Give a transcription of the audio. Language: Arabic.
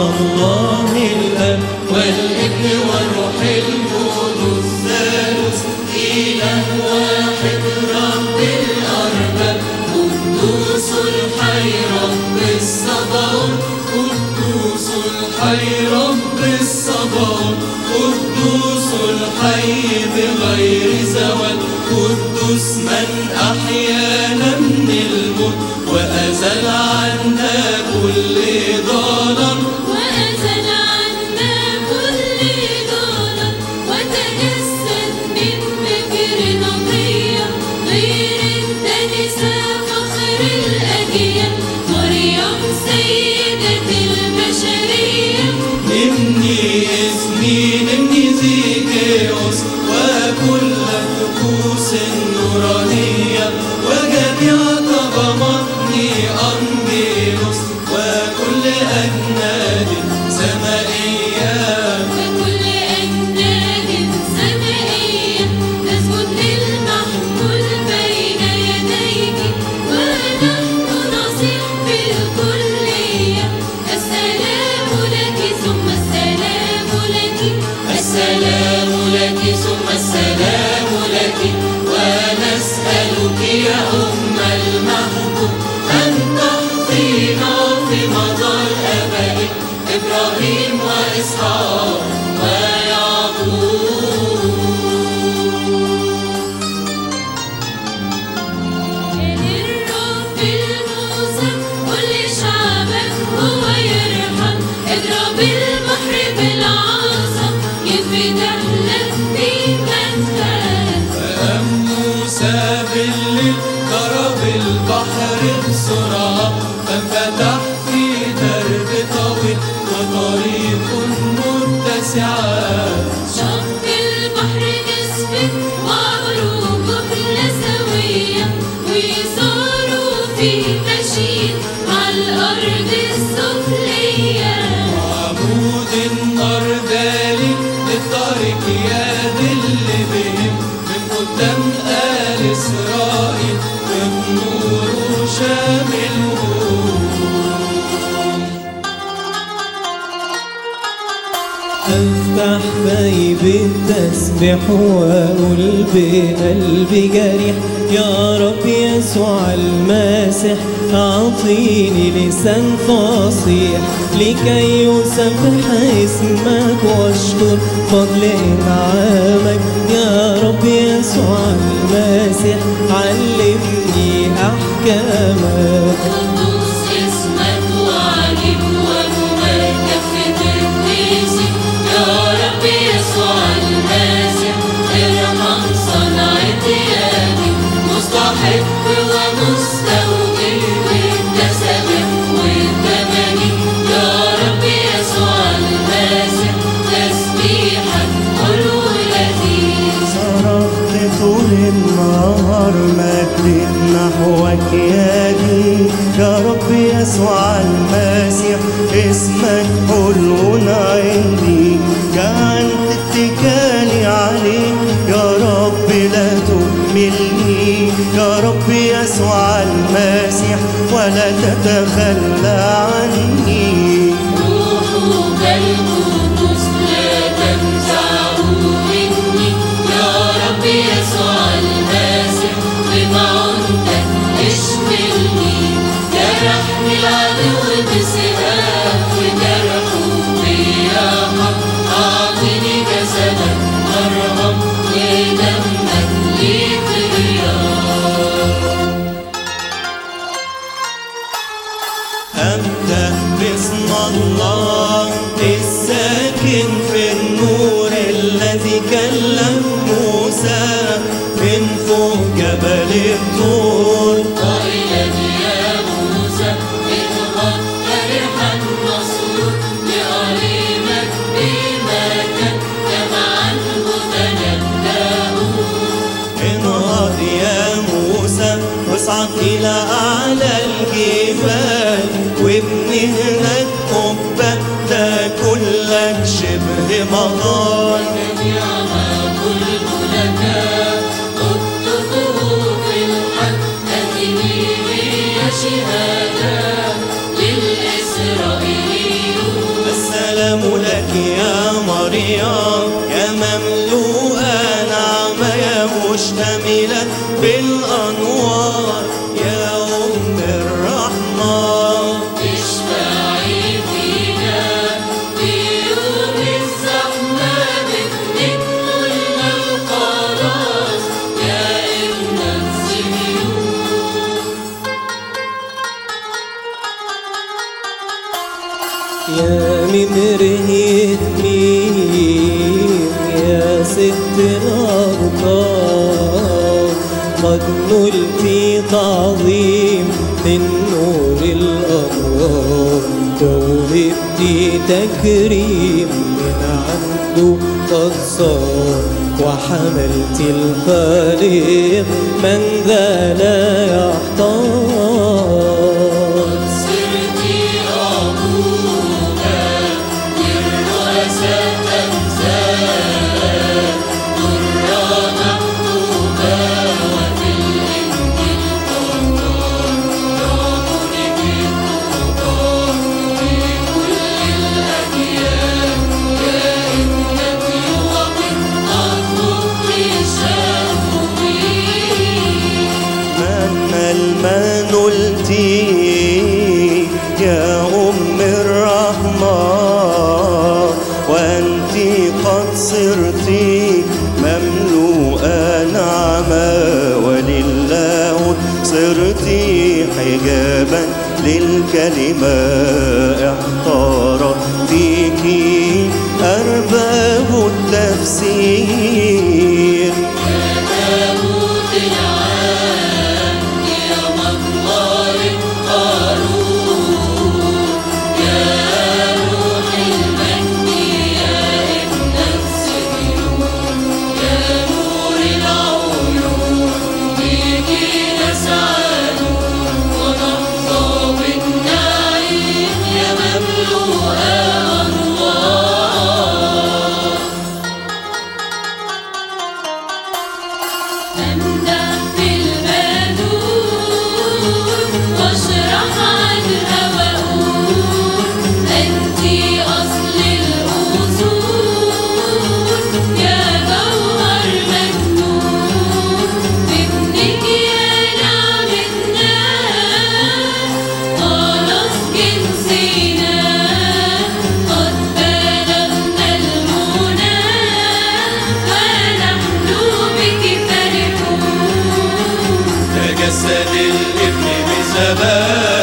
الله الأب والابن والروح القدس ثالث إله واحد رب الأرباب قدوس الحي رب الصباح قدوس الحي رب الصباح قدوس الحي بغير زوال قدوس من أحيانا من الموت وأزال عنا كل ضلال أفتح بيب التسبيح وأقول بقلبي جريح يا رب يسوع المسيح أعطيني لسان فصيح لكي يسبح اسمك وأشكر فضل إنعامك يا رب يسوع المسيح علمني أحكامك نحوك يدي يا رب يسوع المسيح اسمك حلو عندي جعلت اتكالي عليك يا رب لا تهملني يا رب يسوع المسيح ولا تتخلى عني روحك القدس لا تنزعه مني يا رب يسوع المسيح بما جرحني العدو بسهام وجرحه بيا حق أعطني جسدك أرغب لدمك لي طغيان أمدح باسم الله الساكن في النور الذي كلم موسى من فوق جبل الطور إلى أعلى الجبال وابن هناك قبة ده كلك شبه مطار وجميعها كله لك أطلقه في الحق أتني هي شهادة للإسرائيليون لك يا مريم يا مملوءة نعمة يا مشتملة بالأنوار يا أم الرحمة اشفعي فينا في يوم الزحمة بدك كل الخلاص يا ابنة زيون يا مرهية مين يا ست الأرقام قد نلتي تعظيم من نور الأنوار ووهبتي تكريم من عنده قد صار وحملت الخالق من ذا لا يحتار يا أم الرحمة وأنت قد صرت مملوءة نعمة ولله صرت حجابا للكلمة احتارت فيك أرباب التفسير الابن بسبب